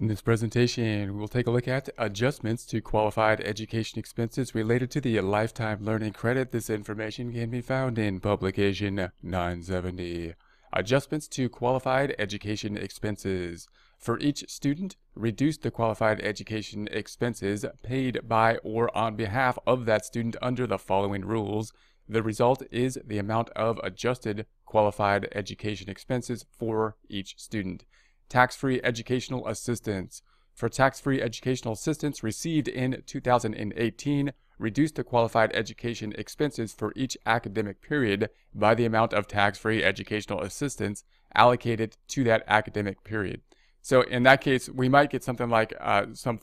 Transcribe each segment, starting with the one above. In this presentation, we'll take a look at adjustments to qualified education expenses related to the Lifetime Learning Credit. This information can be found in Publication 970. Adjustments to qualified education expenses. For each student, reduce the qualified education expenses paid by or on behalf of that student under the following rules. The result is the amount of adjusted qualified education expenses for each student. Tax-free educational assistance. For tax-free educational assistance received in 2018, reduce the qualified education expenses for each academic period by the amount of tax-free educational assistance allocated to that academic period. So in that case, we might get something like some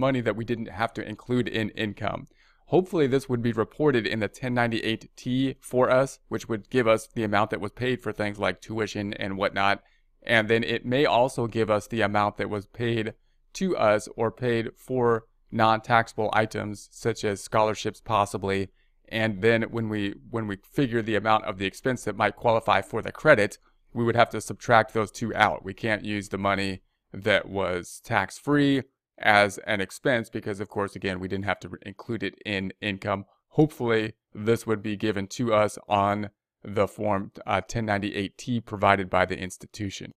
money that we didn't have to include in income. Hopefully this would be reported in the 1098-T for us, which would give us the amount that was paid for things like tuition and whatnot. And then it may also give us the amount that was paid to us or paid for non-taxable items such as scholarships possibly. And then when we figure the amount of the expense that might qualify for the credit, we would have to subtract those two out. We can't use the money that was tax-free as an expense because, of course, again, we didn't have to include it in income. Hopefully, this would be given to us on the form 1098-T provided by the institution.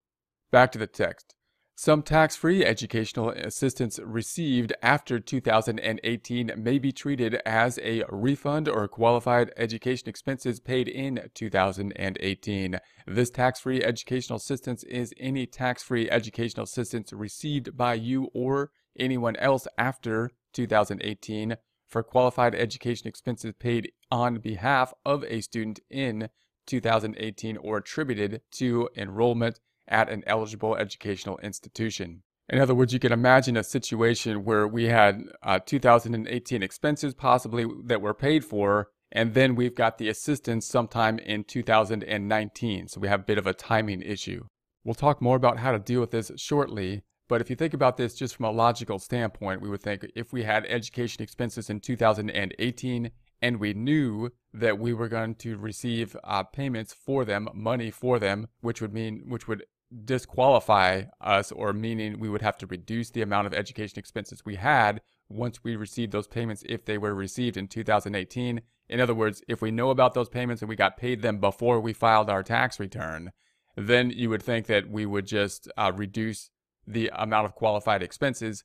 Back to the text. Some tax-free educational assistance received after 2018 may be treated as a refund or qualified education expenses paid in 2018. This tax-free educational assistance is any tax-free educational assistance received by you or anyone else after 2018 for qualified education expenses paid on behalf of a student in 2018 or attributed to enrollment at an eligible educational institution. In other words, you can imagine a situation where we had 2018 expenses possibly that were paid for, and then we've got the assistance sometime in 2019. So we have a bit of a timing issue. We'll talk more about how to deal with this shortly. But if you think about this just from a logical standpoint, we would think if we had education expenses in 2018 and we knew that we were going to receive payments for them, money for them, which would disqualify us, or meaning we would have to reduce the amount of education expenses we had once we received those payments if they were received in 2018. In other words, if we know about those payments and we got paid them before we filed our tax return, then you would think that we would just reduce the amount of qualified expenses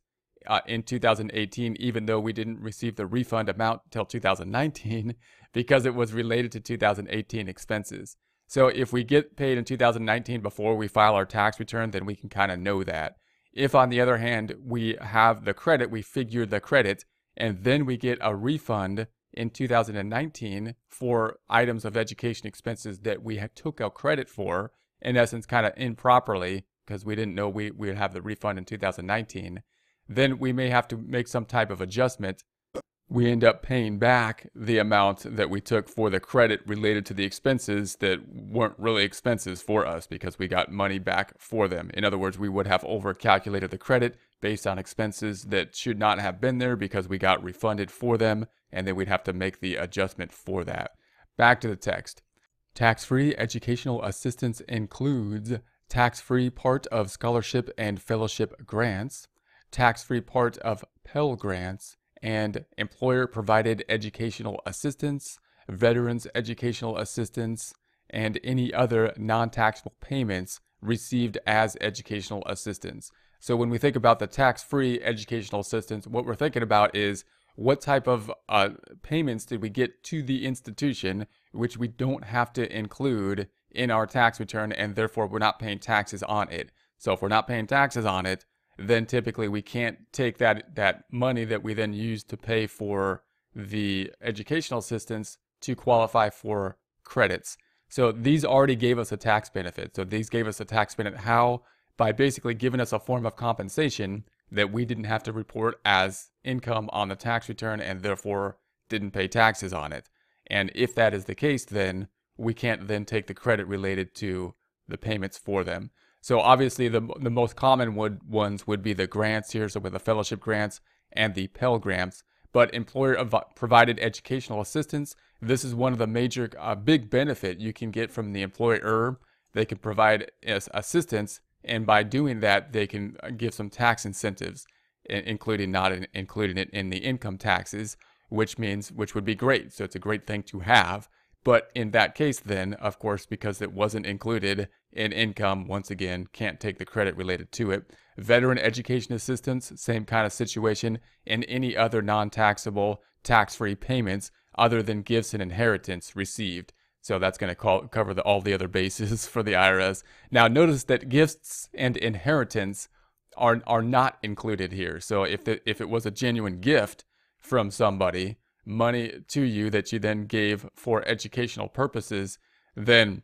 in 2018, even though we didn't receive the refund amount till 2019, because it was related to 2018 expenses. So if we get paid in 2019 before we file our tax return, then we can kind of know that. If, on the other hand, we have the credit, we figure the credit, and then we get a refund in 2019 for items of education expenses that we had took a credit for, in essence, kind of improperly, because we didn't know we would have the refund in 2019, then we may have to make some type of adjustment. We end up paying back the amount that we took for the credit related to the expenses that weren't really expenses for us because we got money back for them. In other words, we would have over-calculated the credit based on expenses that should not have been there because we got refunded for them, and then we'd have to make the adjustment for that. Back to the text. Tax-free educational assistance includes tax-free part of scholarship and fellowship grants, tax-free part of Pell Grants, and employer-provided educational assistance, veterans' educational assistance, and any other non-taxable payments received as educational assistance. So when we think about the tax-free educational assistance, what we're thinking about is what type of payments did we get to the institution, which we don't have to include in our tax return, and therefore we're not paying taxes on it. So if we're not paying taxes on it, then typically we can't take that money that we then use to pay for the educational assistance to qualify for credits. So these already gave us a tax benefit. So these gave us a tax benefit how? By basically giving us a form of compensation that we didn't have to report as income on the tax return and therefore didn't pay taxes on it. And if that is the case, then we can't then take the credit related to the payments for them. So obviously the most common ones would be the grants here, so with the fellowship grants and the Pell Grants. But employer-provided educational assistance, this is one of the major big benefit you can get from the employer. They can provide assistance And by doing that, they can give some tax incentives, including not including it in the income taxes, which would be great. So it's a great thing to have. But in that case, then, of course, because it wasn't included in income, once again, can't take the credit related to it. Veteran education assistance, same kind of situation, and any other non-taxable, tax-free payments other than gifts and inheritance received. So that's going to cover all the other bases for the IRS. Now, notice that gifts and inheritance are not included here. So if it was a genuine gift from somebody, money to you that you then gave for educational purposes, then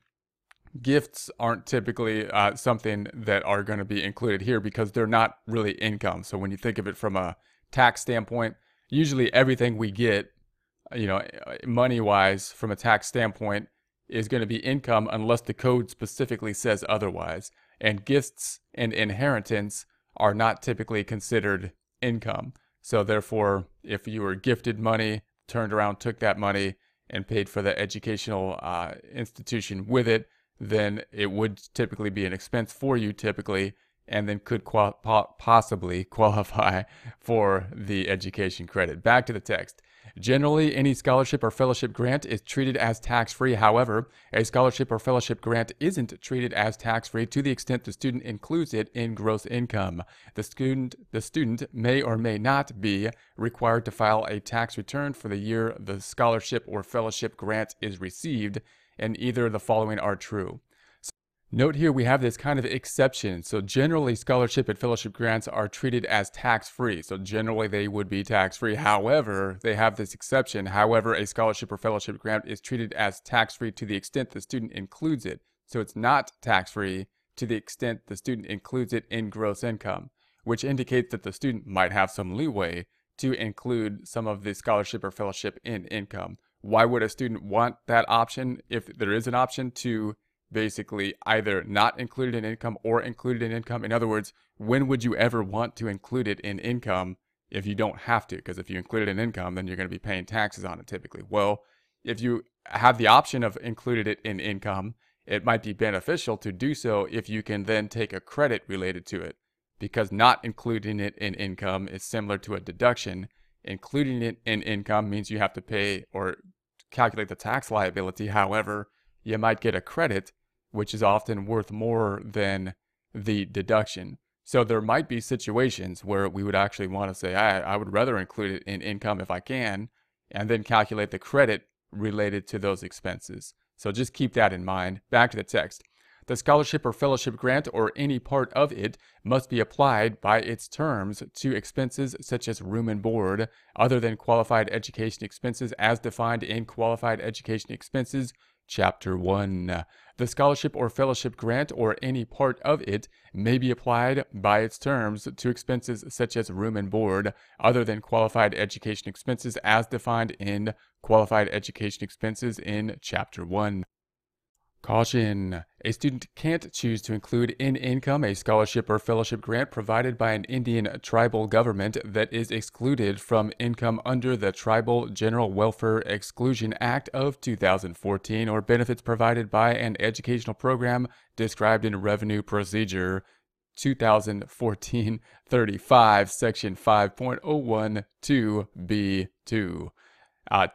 gifts aren't typically something that are going to be included here because they're not really income. So when you think of it from a tax standpoint, usually everything we get, you know, money-wise from a tax standpoint is going to be income unless the code specifically says otherwise. And gifts and inheritance are not typically considered income. So therefore, if you were gifted money, turned around, took that money, and paid for the educational institution with it, then it would typically be an expense for you typically, and then could possibly qualify for the education credit. Back to the text. Generally, any scholarship or fellowship grant is treated as tax-free. However, a scholarship or fellowship grant isn't treated as tax-free to the extent the student includes it in gross income. The student may or may not be required to file a tax return for the year the scholarship or fellowship grant is received, and either of the following are true. Note here we have this kind of exception. So generally, scholarship and fellowship grants are treated as tax-free. So generally, they would be tax-free. However, they have this exception. However, a scholarship or fellowship grant is treated as tax-free to the extent the student includes it. So it's not tax-free to the extent the student includes it in gross income, which indicates that the student might have some leeway to include some of the scholarship or fellowship in income. Why would a student want that option if there is an option to basically either not included in income or included in income? In other words, when would you ever want to include it in income if you don't have to? Because if you include it in income, then you're going to be paying taxes on it typically. Well, if you have the option of included it in income, it might be beneficial to do so if you can then take a credit related to it, because not including it in income is similar to a deduction. Including it in income means you have to pay or calculate the tax liability. However, you might get a credit, which is often worth more than the deduction. So there might be situations where we would actually want to say, I would rather include it in income if I can, and then calculate the credit related to those expenses. So just keep that in mind. Back to the text. The scholarship or fellowship grant or any part of it must be applied by its terms to expenses such as room and board, other than qualified education expenses as defined in Qualified Education Expenses, Chapter 1. The scholarship or fellowship grant or any part of it may be applied by its terms to expenses such as room and board, other than qualified education expenses as defined in Qualified Education Expenses in Chapter 1. Caution. A student can't choose to include in income a scholarship or fellowship grant provided by an Indian tribal government that is excluded from income under the Tribal General Welfare Exclusion Act of 2014, or benefits provided by an educational program described in Revenue Procedure 2014-35, Section 5.012b2.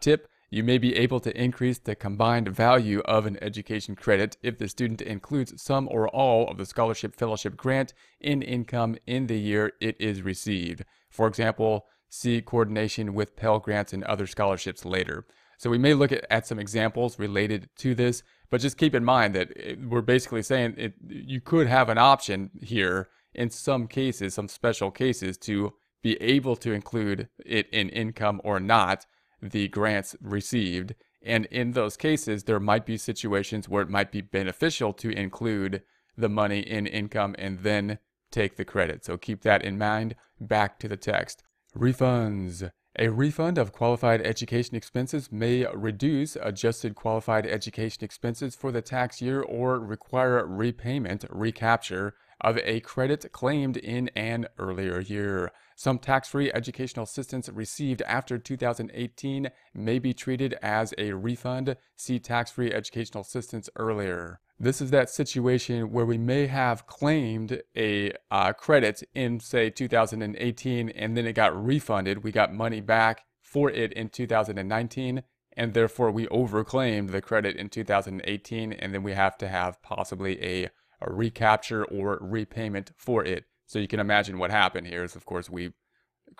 Tip. You may be able to increase the combined value of an education credit if the student includes some or all of the scholarship fellowship grant in income in the year it is received. For example, see coordination with Pell Grants and other scholarships later. So we may look at some examples related to this, but just keep in mind that we're basically saying you could have an option here in some cases, some special cases, to be able to include it in income or not, the grants received. And in those cases, there might be situations where it might be beneficial to include the money in income and then take the credit. So keep that in mind. Back to the text. Refunds. A refund of qualified education expenses may reduce adjusted qualified education expenses for the tax year or require repayment, recapture, of a credit claimed in an earlier year. Some tax-free educational assistance received after 2018 may be treated as a refund. See tax-free educational assistance earlier. This is that situation where we may have claimed a credit in, say, 2018, and then it got refunded. We got money back for it in 2019, and therefore we overclaimed the credit in 2018, and then we have to have possibly a recapture or repayment for it. So you can imagine what happened here is, of course, we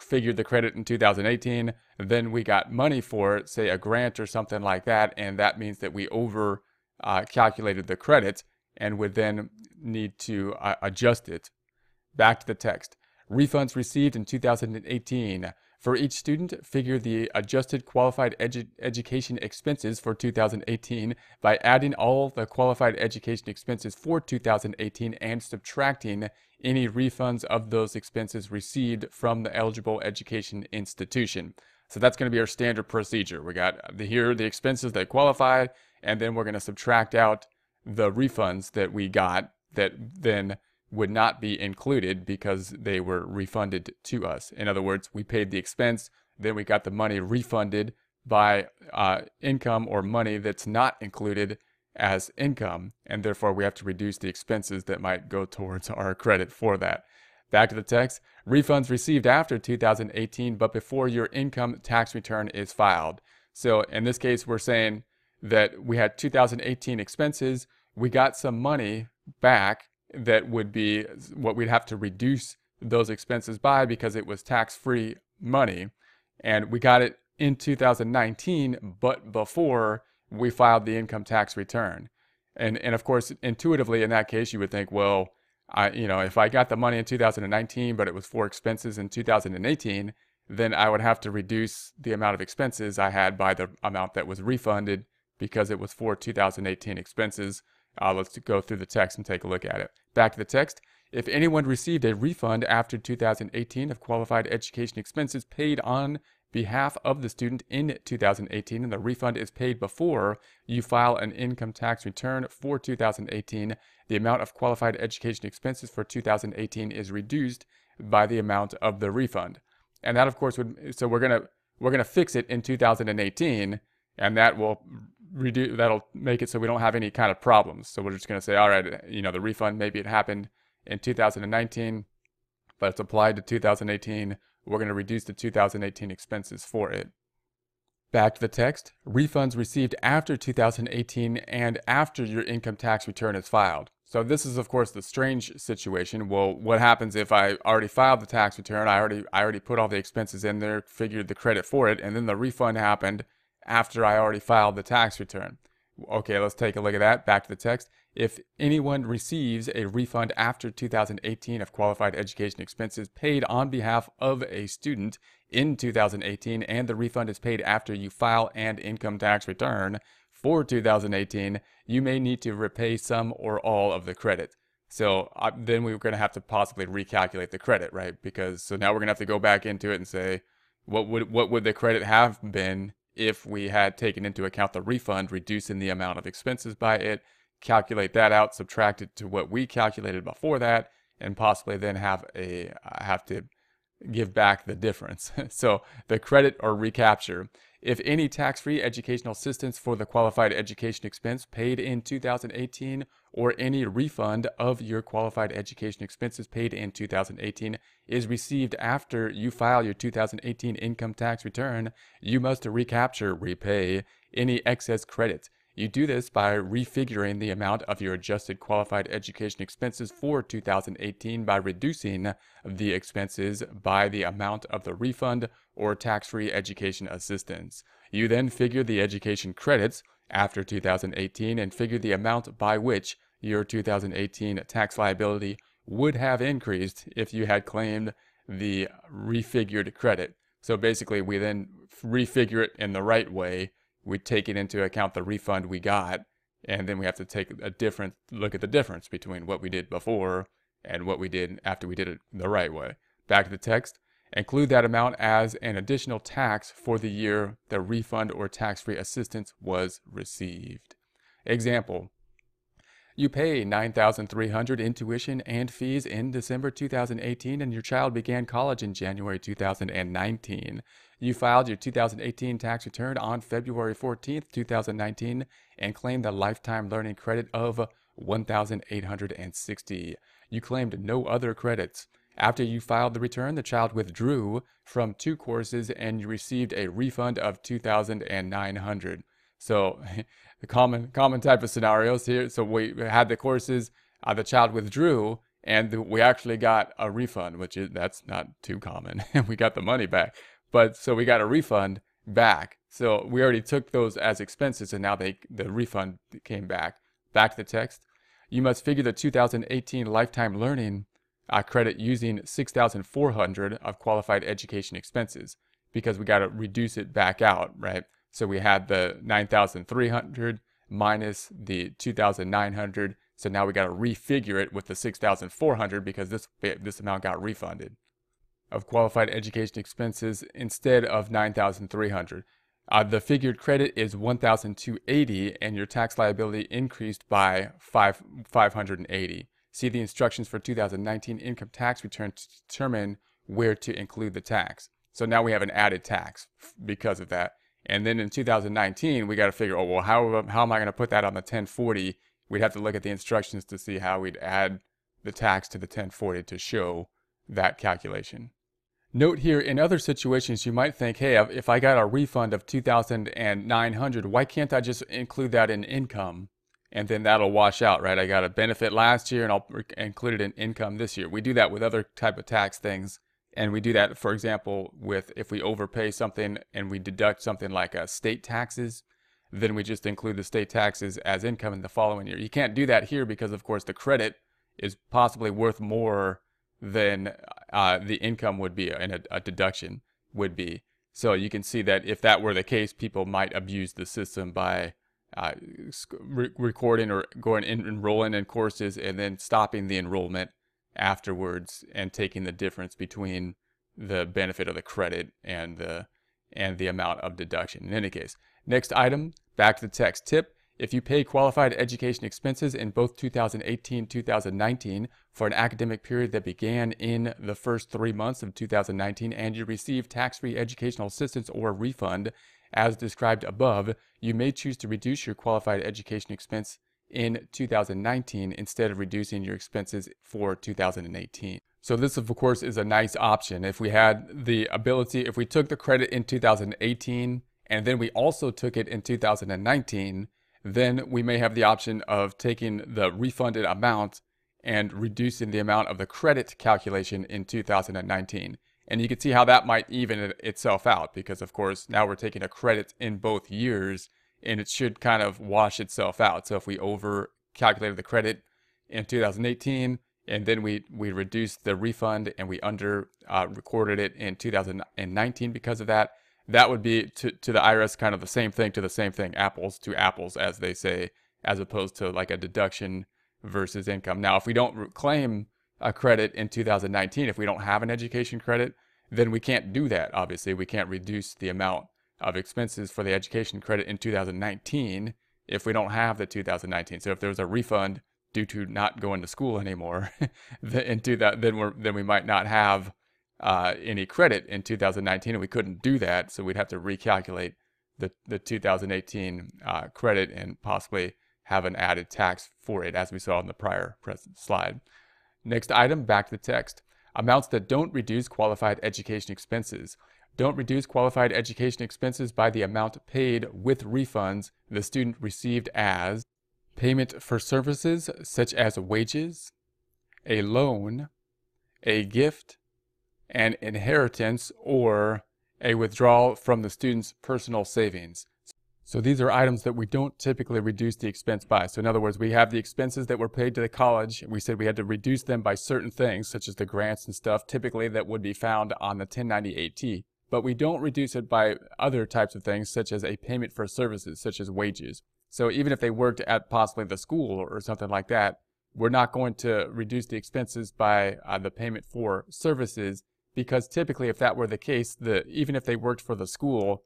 figured the credit in 2018, then we got money for it, say a grant or something like that, and that means that we over calculated the credit and would then need to adjust it. Back to the text. Refunds received in 2018. For each student, figure the adjusted qualified education expenses for 2018 by adding all the qualified education expenses for 2018 and subtracting any refunds of those expenses received from the eligible education institution. So that's going to be our standard procedure. We got here the expenses that qualified, and then we're going to subtract out the refunds that we got that then would not be included because they were refunded to us. In other words, we paid the expense, then we got the money refunded by income or money that's not included as income, and therefore we have to reduce the expenses that might go towards our credit for that. Back to the text. Refunds received after 2018 but before your income tax return is filed. So in this case, we're saying that we had 2018 expenses, we got some money back that would be what we'd have to reduce those expenses by because it was tax-free money, and we got it in 2019 but before we filed the income tax return. And of course, intuitively in that case you would think, well, if I got the money in 2019 but it was for expenses in 2018, then I would have to reduce the amount of expenses I had by the amount that was refunded because it was for 2018 expenses. Let's go through the text and take a look at it. Back to the text. If anyone received a refund after 2018 of qualified education expenses paid on behalf of the student in 2018, and the refund is paid before you file an income tax return for 2018, the amount of qualified education expenses for 2018 is reduced by the amount of the refund. And that, of course, would, so we're gonna fix it in 2018, and that will reduce, that'll make it so we don't have any kind of problems. So we're just going to say, all right, the refund, maybe it happened in 2019, but it's applied to 2018. We're going to reduce the 2018 expenses for it. Back to the text. Refunds received after 2018 and after your income tax return is filed. So this is, of course, the strange situation. Well, what happens if I already filed the tax return? I already put all the expenses in there, figured the credit for it, and then the refund happened after I already filed the tax return. Okay, let's take a look at that. Back to the text. If anyone receives a refund after 2018 of qualified education expenses paid on behalf of a student in 2018, and the refund is paid after you file an income tax return for 2018, you may need to repay some or all of the credit. So then we're going to have to possibly recalculate the credit, right? Because so now we're going to have to go back into it and say, what would the credit have been if we had taken into account the refund, reducing the amount of expenses by it, calculate that out, subtract it to what we calculated before that, and possibly then have to give back the difference. So the credit or recapture. If any tax-free educational assistance for the qualified education expense paid in 2018 or any refund of your qualified education expenses paid in 2018 is received after you file your 2018 income tax return, you must repay any excess credit. You do this by refiguring the amount of your adjusted qualified education expenses for 2018 by reducing the expenses by the amount of the refund or tax-free education assistance. You then figure the education credits after 2018 and figure the amount by which your 2018 tax liability would have increased if you had claimed the refigured credit. So basically, we then refigure it in the right way. We take it into account the refund we got, and then we have to take a different look at the difference between what we did before and what we did after we did it the right way. Back to the text. Include that amount as an additional tax for the year the refund or tax-free assistance was received. Example. You pay $9,300 in tuition and fees in December 2018, and your child began college in January 2019. You filed your 2018 tax return on February 14, 2019, and claimed the lifetime learning credit of $1,860. You claimed no other credits. After you filed the return, the child withdrew from 2 courses and you received a refund of $2,900. So the common type of scenarios here. So we had the courses, the child withdrew, and we actually got a refund, which is, that's not too common. We got the money back, but so we got a refund back. So we already took those as expenses, and now the refund came back. Back to the text. You must figure the 2018 lifetime learning credit using $6,400 of qualified education expenses, because we got to reduce it back out, right? So we had the $9,300 minus the $2,900. So now we got to refigure it with the $6,400 because this amount got refunded of qualified education expenses instead of $9,300. The figured credit is $1,280, and your tax liability increased by $580. See the instructions for 2019 income tax return to determine where to include the tax. So now we have an added tax because of that. And then in 2019, we got to figure, oh, well, how am I going to put that on the 1040? We'd have to look at the instructions to see how we'd add the tax to the 1040 to show that calculation. Note here, in other situations, you might think, hey, if I got a refund of $2,900, why can't I just include that in income? And then that'll wash out, right? I got a benefit last year and I'll include it in income this year. We do that with other type of tax things. And we do that, for example, with if we overpay something and we deduct something like state taxes, then we just include the state taxes as income in the following year. You can't do that here because, of course, the credit is possibly worth more than the income would be and a deduction would be. So you can see that if that were the case, people might abuse the system by recording or going in, enrolling in courses and then stopping the enrollment afterwards and taking the difference between the benefit of the credit and the amount of deduction. In any case, next item, back to the text. Tip: if you pay qualified education expenses in both 2018-2019 for an academic period that began in the first 3 months of 2019 and you receive tax-free educational assistance or refund as described above, you may choose to reduce your qualified education expense in 2019 instead of reducing your expenses for 2018. So this, of course, is a nice option. If we had the ability, if we took the credit in 2018 and then we also took it in 2019, then we may have the option of taking the refunded amount and reducing the amount of the credit calculation in 2019. And you can see how that might even itself out because, of course, now we're taking a credit in both years, and it should kind of wash itself out. So if we over calculated the credit in 2018 and then we reduced the refund and we under recorded it in 2019 because of that, that would be to the IRS kind of the same thing to the same thing, apples to apples, as they say, as opposed to like a deduction versus income. Now, if we don't claim a credit in 2019, if we don't have an education credit, then we can't do that. Obviously, we can't reduce the amount of expenses for the education credit in 2019 if we don't have the 2019. So if there's a refund due to not going to school anymore then we might not have any credit in 2019, and we couldn't do that, so we'd have to recalculate the 2018 credit and possibly have an added tax for it, as we saw in the prior slide. Next item, back to the text. Amounts that don't reduce qualified education expenses. Don't reduce qualified education expenses by the amount paid with refunds the student received as payment for services such as wages, a loan, a gift, an inheritance, or a withdrawal from the student's personal savings. So these are items that we don't typically reduce the expense by. So in other words, we have the expenses that were paid to the college. We said we had to reduce them by certain things, such as the grants and stuff, typically that would be found on the 1098-T. But we don't reduce it by other types of things, such as a payment for services, such as wages. So even if they worked at possibly the school or something like that, we're not going to reduce the expenses by the payment for services, because typically if that were the case, even if they worked for the school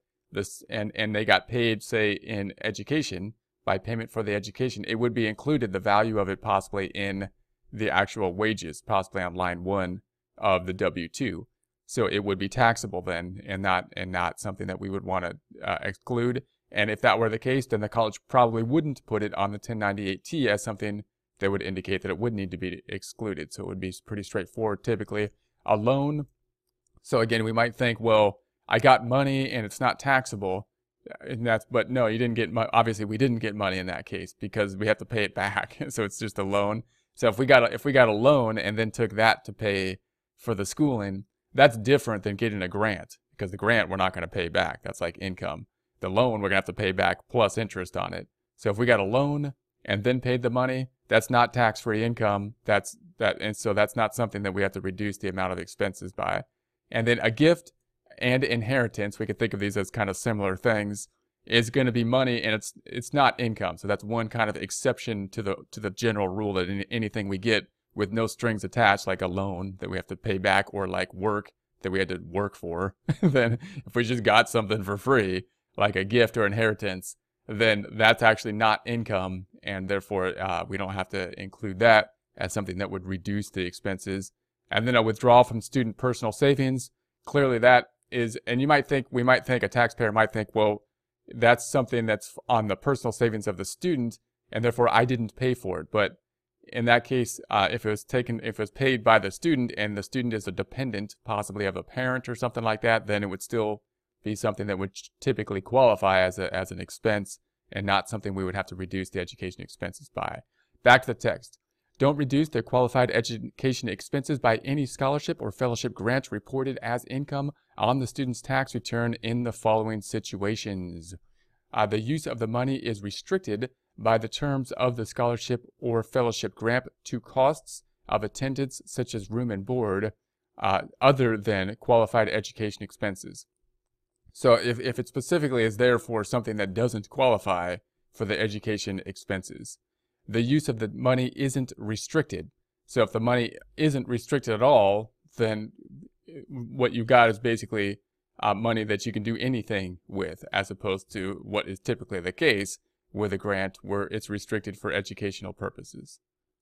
and they got paid, say, in education, by payment for the education, it would be included, the value of it possibly in the actual wages, possibly on line 1 of the W-2. So it would be taxable then, and not something that we would want to exclude. And if that were the case, then the college probably wouldn't put it on the 1098-T as something that would indicate that it would need to be excluded. So it would be pretty straightforward. Typically a loan. So again, we might think, well, I got money and it's not taxable. And that's, but no, you didn't get money. Obviously we didn't get money in that case because we have to pay it back. So it's just a loan. So if we got a loan and then took that to pay for the schooling, that's different than getting a grant, because the grant we're not going to pay back. That's like income. The loan we're going to have to pay back plus interest on it. So if we got a loan and then paid the money, that's not tax-free income. And so that's not something that we have to reduce the amount of expenses by. And then a gift and inheritance, we could think of these as kind of similar things, is going to be money and it's not income. So that's one kind of exception to the general rule that anything we get with no strings attached, like a loan that we have to pay back, or like work that we had to work for, then if we just got something for free, like a gift or inheritance, then that's actually not income, and therefore we don't have to include that as something that would reduce the expenses. And then a withdrawal from student personal savings, clearly that is, and you might think, we might think, a taxpayer might think, well, that's something that's on the personal savings of the student, and therefore I didn't pay for it. But in that case, if it was paid by the student, and the student is a dependent, possibly of a parent or something like that, then it would still be something that would typically qualify as an expense, and not something we would have to reduce the education expenses by. Back to the text. Don't reduce their qualified education expenses by any scholarship or fellowship grant reported as income on the student's tax return in the following situations. The use of the money is restricted by the terms of the scholarship or fellowship grant to costs of attendance such as room and board, other than qualified education expenses. So if it specifically is there for something that doesn't qualify for the education expenses, the use of the money isn't restricted. So if the money isn't restricted at all, then what you got is basically money that you can do anything with, as opposed to what is typically the case with a grant where it's restricted for educational purposes.